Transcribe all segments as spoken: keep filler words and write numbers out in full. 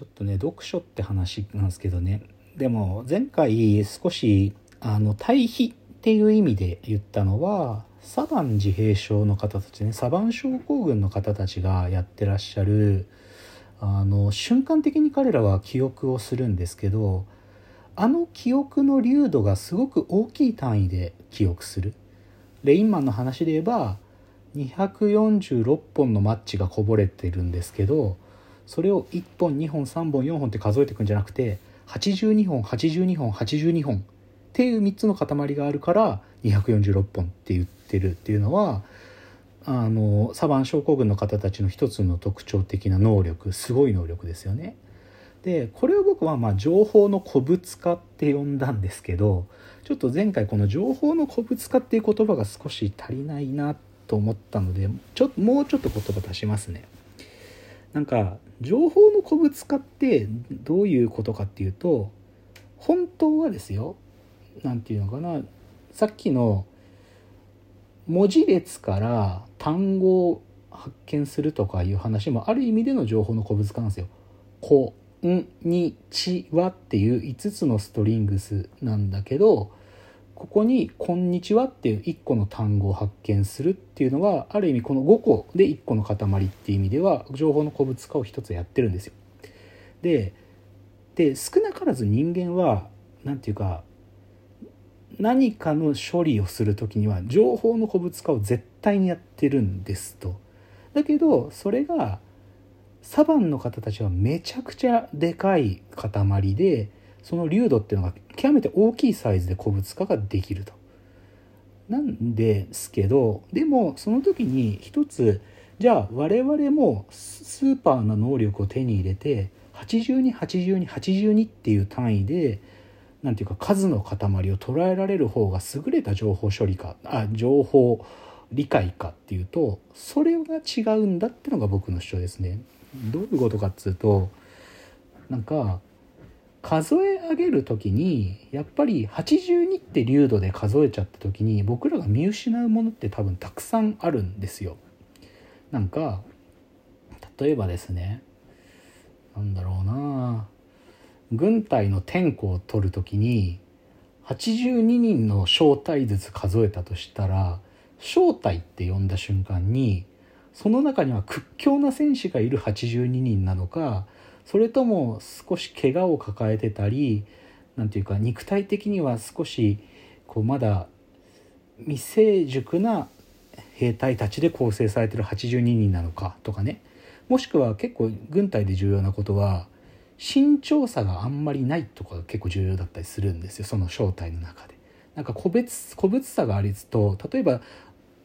ちょっとね読書って話なんですけどね、でも前回少しあの対比っていう意味で言ったのはサヴァン自閉症の方たちね、サヴァン症候群の方たちがやってらっしゃるあの瞬間的に彼らは記憶をするんですけど、あの記憶の粒度がすごく大きい単位で記憶する。レインマンの話で言えばにひゃくよんじゅうろっぽんのマッチがこぼれてるんですけど、それをいっぽんにほんさんぼんよんほんって数えていくんじゃなくてはちじゅうにほんはちじゅうにほんはちじゅうにほんっていうみっつの塊があるからにひゃくよんじゅうろっぽんって言ってるっていうのは、あのサヴァン症候群の方たちの一つの特徴的な能力、すごい能力ですよね。でこれを僕はまあ情報の古物化って呼んだんですけど、ちょっと前回この情報の古物化っていう言葉が少し足りないなと思ったので、ちょっともうちょっと言葉足しますね。なんか情報の古物化ってどういうことかっていうと、本当はですよ、なんていうのかな、さっきの文字列から単語を発見するとかいう話もある意味での情報の古物化なんですよ。こんにちはっていういつつのストリングスなんだけど、ここにこんにちはっていういっこの単語を発見するっていうのは、ある意味このごこでいっこの塊っていう意味では情報の古物化を一つやってるんですよ。で、で少なからず人間はなんていうか、何かの処理をするときには情報の古物化を絶対にやってるんですと。だけどそれがサヴァンの方たちはめちゃくちゃでかい塊で、その粒度っていうのが極めて大きいサイズで古物化ができると。なんですけど、でもその時に一つ、じゃあ我々もスーパーな能力を手に入れてはちじゅうに、はちじゅうに、はちじゅうにっていう単位でなんていうか数の塊を捉えられる方が優れた情報処理か、あ、情報理解かっていうと、それが違うんだってのが僕の主張ですね。どういうことかっつうと、なんか数え上げるときにやっぱりはちじゅうにって粒度で数えちゃったときに僕らが見失うものって多分たくさんあるんですよ。なんか例えばですね、なんだろうな、軍隊の点呼を取るときにはちじゅうににんの小隊ずつ数えたとしたら、小隊って呼んだ瞬間にその中には屈強な戦士がいるはちじゅうににんなのか、それとも少し怪我を抱えてたり、なんていうか肉体的には少しこうまだ未成熟な兵隊たちで構成されているはちじゅうににんなのかとかね。もしくは結構軍隊で重要なことは身長差があんまりないとかが結構重要だったりするんですよ、その小隊の中で。なんか個別個別差がありつつと、例えば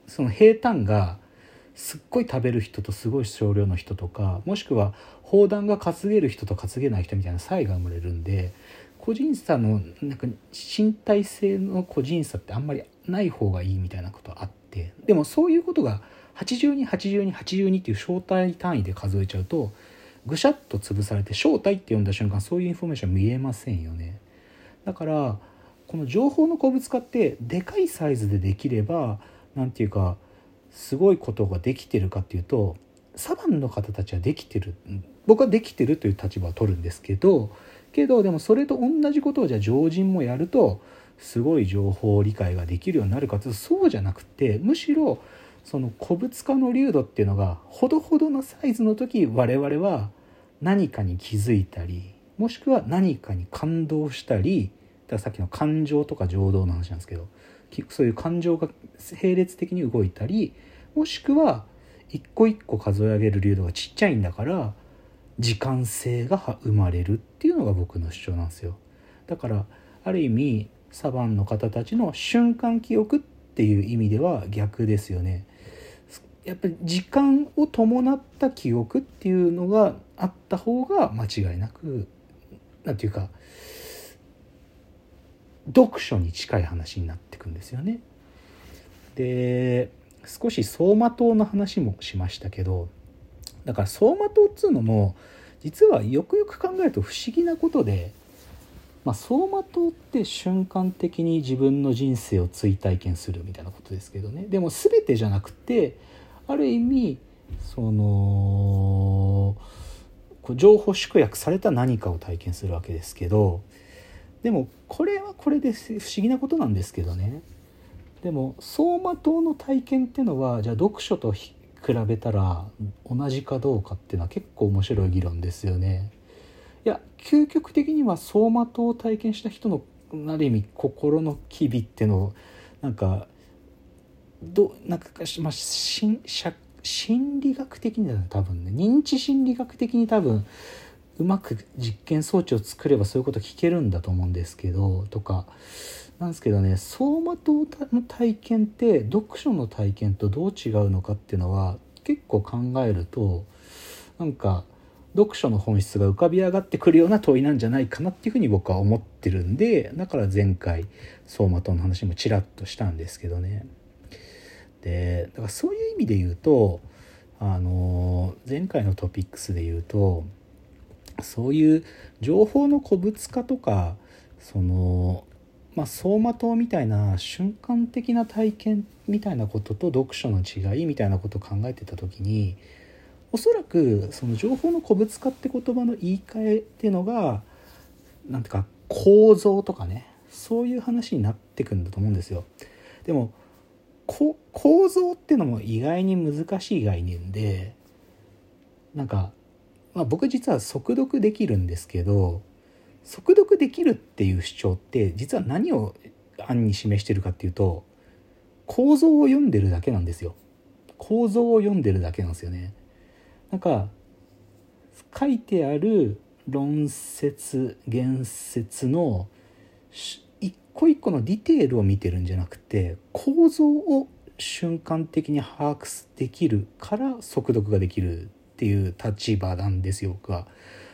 その兵隊がすっごい食べる人とすごい少量の人とか、もしくは砲弾が担げる人と担げない人みたいな差異が生まれるんで、個人差のなんか身体性の個人差ってあんまりない方がいいみたいなことあって、でもそういうことがはちじゅうに、はちじゅうに、はちじゅうにっていう小体単位で数えちゃうとぐしゃっと潰されて、小体って呼んだ瞬間そういうインフォメーション見えませんよね。だからこの情報の古物化ってでかいサイズでできれば、なんていうかすごいことができてるかっていうと、サヴァンの方たちはできてる、僕はできてるという立場を取るんですけど、けどでもそれと同じことをじゃあ常人もやるとすごい情報理解ができるようになるかというと、そうじゃなくて、むしろその古物化の粒度っていうのがほどほどのサイズの時、我々は何かに気づいたり、もしくは何かに感動したり、だからさっきの感情とか情動の話なんですけど、そういう感情が並列的に動いたり、もしくは一個一個数え上げる粒度がちっちゃいんだから時間性が生まれるっていうのが僕の主張なんですよ。だからある意味サヴァンの方たちの瞬間記憶っていう意味では逆ですよね。やっぱり時間を伴った記憶っていうのがあった方が間違いなく、なんていうか読書に近い話になってくんですよね。で、少し走馬灯の話もしましたけど、だから走馬灯っつうのも実はよくよく考えると不思議なことで、まあ、走馬灯って瞬間的に自分の人生を追体験するみたいなことですけどね。でも全てじゃなくて、ある意味そのこう情報縮約された何かを体験するわけですけど、でもこれはこれで不思議なことなんですけどね。でも走馬灯の体験ってのはじゃあ読書と比べたら同じかどうかっていうのは結構面白い議論ですよね。いや究極的には走馬灯を体験した人のある意味心の機微ってのをなんかどなんか、まあ、心理学的にだね多分ね認知心理学的に多分うまく実験装置を作ればそういうこと聞けるんだと思うんですけどとかなんですけどね、走馬灯の体験って読書の体験とどう違うのかっていうのは結構考えるとなんか読書の本質が浮かび上がってくるような問いなんじゃないかなっていうふうに僕は思ってるんで、だから前回走馬灯の話もちらっとしたんですけどね。で、だからそういう意味で言うとあの前回のトピックスで言うとそういう情報の古物化とかその、まあ、走馬灯みたいな瞬間的な体験みたいなことと読書の違いみたいなことを考えてた時におそらくその情報の古物化って言葉の言い換えっていうのがなんていうか構造とかねそういう話になってくるんだと思うんですよ。でもこ構造っていうのも意外に難しい概念でなんかまあ、僕実は速読できるんですけど速読できるっていう主張って実は何を暗に示してるかっていうと構造を読んでるだけなんですよ。構造を読んでるだけなんですよね。なんか書いてある論説言説の一個一個のディテールを見てるんじゃなくて構造を瞬間的に把握できるから速読ができるっていう立場なんですよ僕は。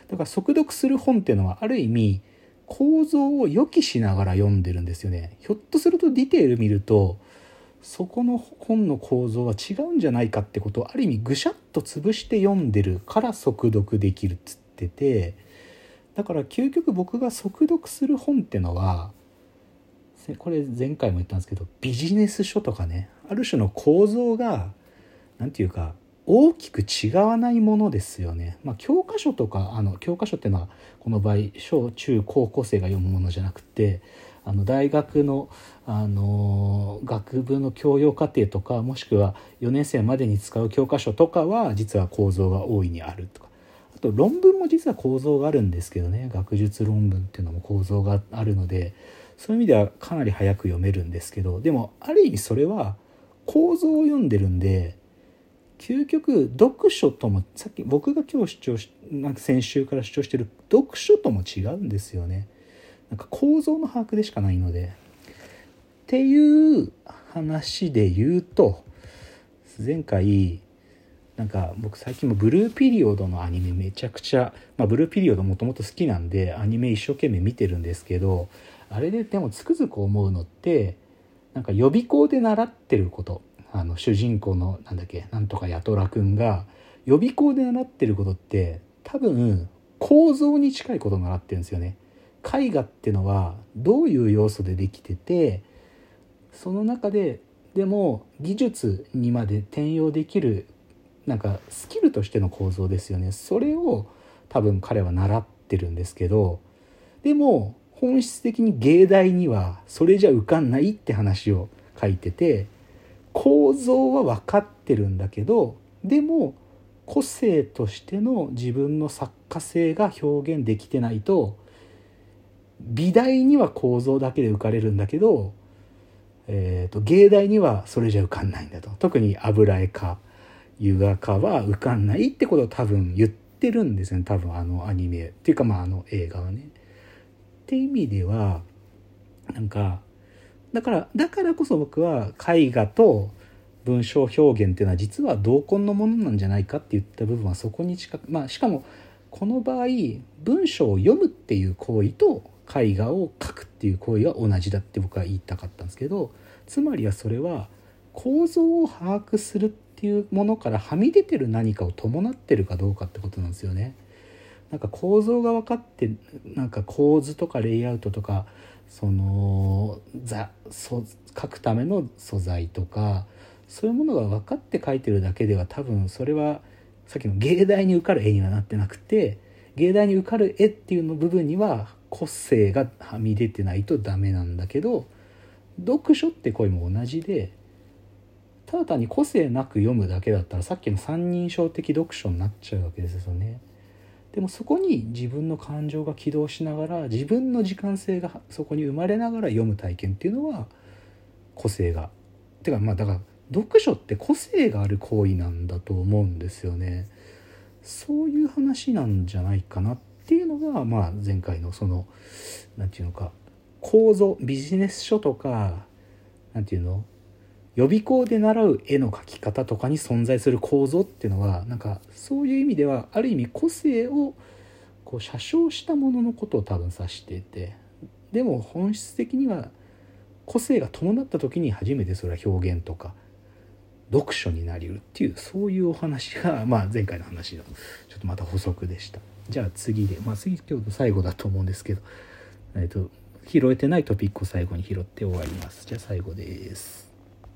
だから速読する本っていうのはある意味構造を予期しながら読んでるんですよね。ひょっとするとディテール見るとそこの本の構造は違うんじゃないかってことをある意味ぐしゃっと潰して読んでるから速読できるっつってて、だから究極僕が速読する本ってのはこれ前回も言ったんですけどビジネス書とかねある種の構造がなんていうか大きく違わないものですよね。まあ、教科書とかあの教科書っていうのはこの場合小中高校生が読むものじゃなくてあの大学の、あのー、学部の教養課程とかもしくはよねん生までに使う教科書とかは実は構造が大いにあるとか、あと論文も実は構造があるんですけどね学術論文っていうのも構造があるのでそういう意味ではかなり早く読めるんですけど、でもある意味それは構造を読んでるんで究極読書ともさっき僕が今日主張しなんか先週から主張してる読書とも違うんですよね。なんか構造の把握でしかないのでっていう話で言うと前回なんか僕最近もブルーピリオドのアニメめちゃくちゃ、まあ、ブルーピリオドもともと好きなんでアニメ一生懸命見てるんですけど、あれででもつくづく思うのってなんか予備校で習ってることあの主人公のなんだっけなんとかやとらくんが予備校で習ってることって多分構造に近いことを習ってるんですよね。絵画ってのはどういう要素でできててその中ででも技術にまで転用できるなんかスキルとしての構造ですよね。それを多分彼は習ってるんですけど、でも本質的に芸大にはそれじゃ受かんないって話を書いてて構造は分かってるんだけどでも個性としての自分の作家性が表現できてないと美大には構造だけで受かれるんだけど、えーと、芸大にはそれじゃ受かんないんだと。特に油絵科油画科は受かんないってことを多分言ってるんですよね多分あのアニメっていうかまああの映画はね。って意味ではなんかだから、だからこそ僕は絵画と文章表現っていうのは実は同梱のものなんじゃないかって言った部分はそこに近く、まあ、しかもこの場合文章を読むっていう行為と絵画を描くっていう行為は同じだって僕は言いたかったんですけど、つまりはそれは構造を把握するっていうものからはみ出てる何かを伴ってるかどうかってことなんですよね。なんか構造が分かってなんか構図とかレイアウトとかそのざそ書くための素材とかそういうものが分かって書いてるだけでは多分それはさっきの芸大に受かる絵にはなってなくて、芸大に受かる絵っていうの部分には個性がはみ出てないとダメなんだけど、読書って声も同じで、ただ単に個性なく読むだけだったらさっきの三人称的読書になっちゃうわけですよね。でもそこに自分の感情が起動しながら、自分の時間性がそこに生まれながら読む体験っていうのは個性がてかまあだから読書って個性がある行為なんだと思うんですよね。そういう話なんじゃないかなっていうのが、まあ、前回のそのなんていうのか構造、ビジネス書とかなんていうの予備校で習う絵の描き方とかに存在する構造っていうのは、なんかそういう意味ではある意味個性をこう写生したもののことを多分指してて、でも本質的には個性が伴った時に初めてそれは表現とか読書になりうるっていう、そういうお話が、まあ、前回の話のちょっとまた補足でした。じゃあ次で、まあ、次今日の最後だと思うんですけど、えっと拾えてないトピックを最後に拾って終わります。じゃあ最後です。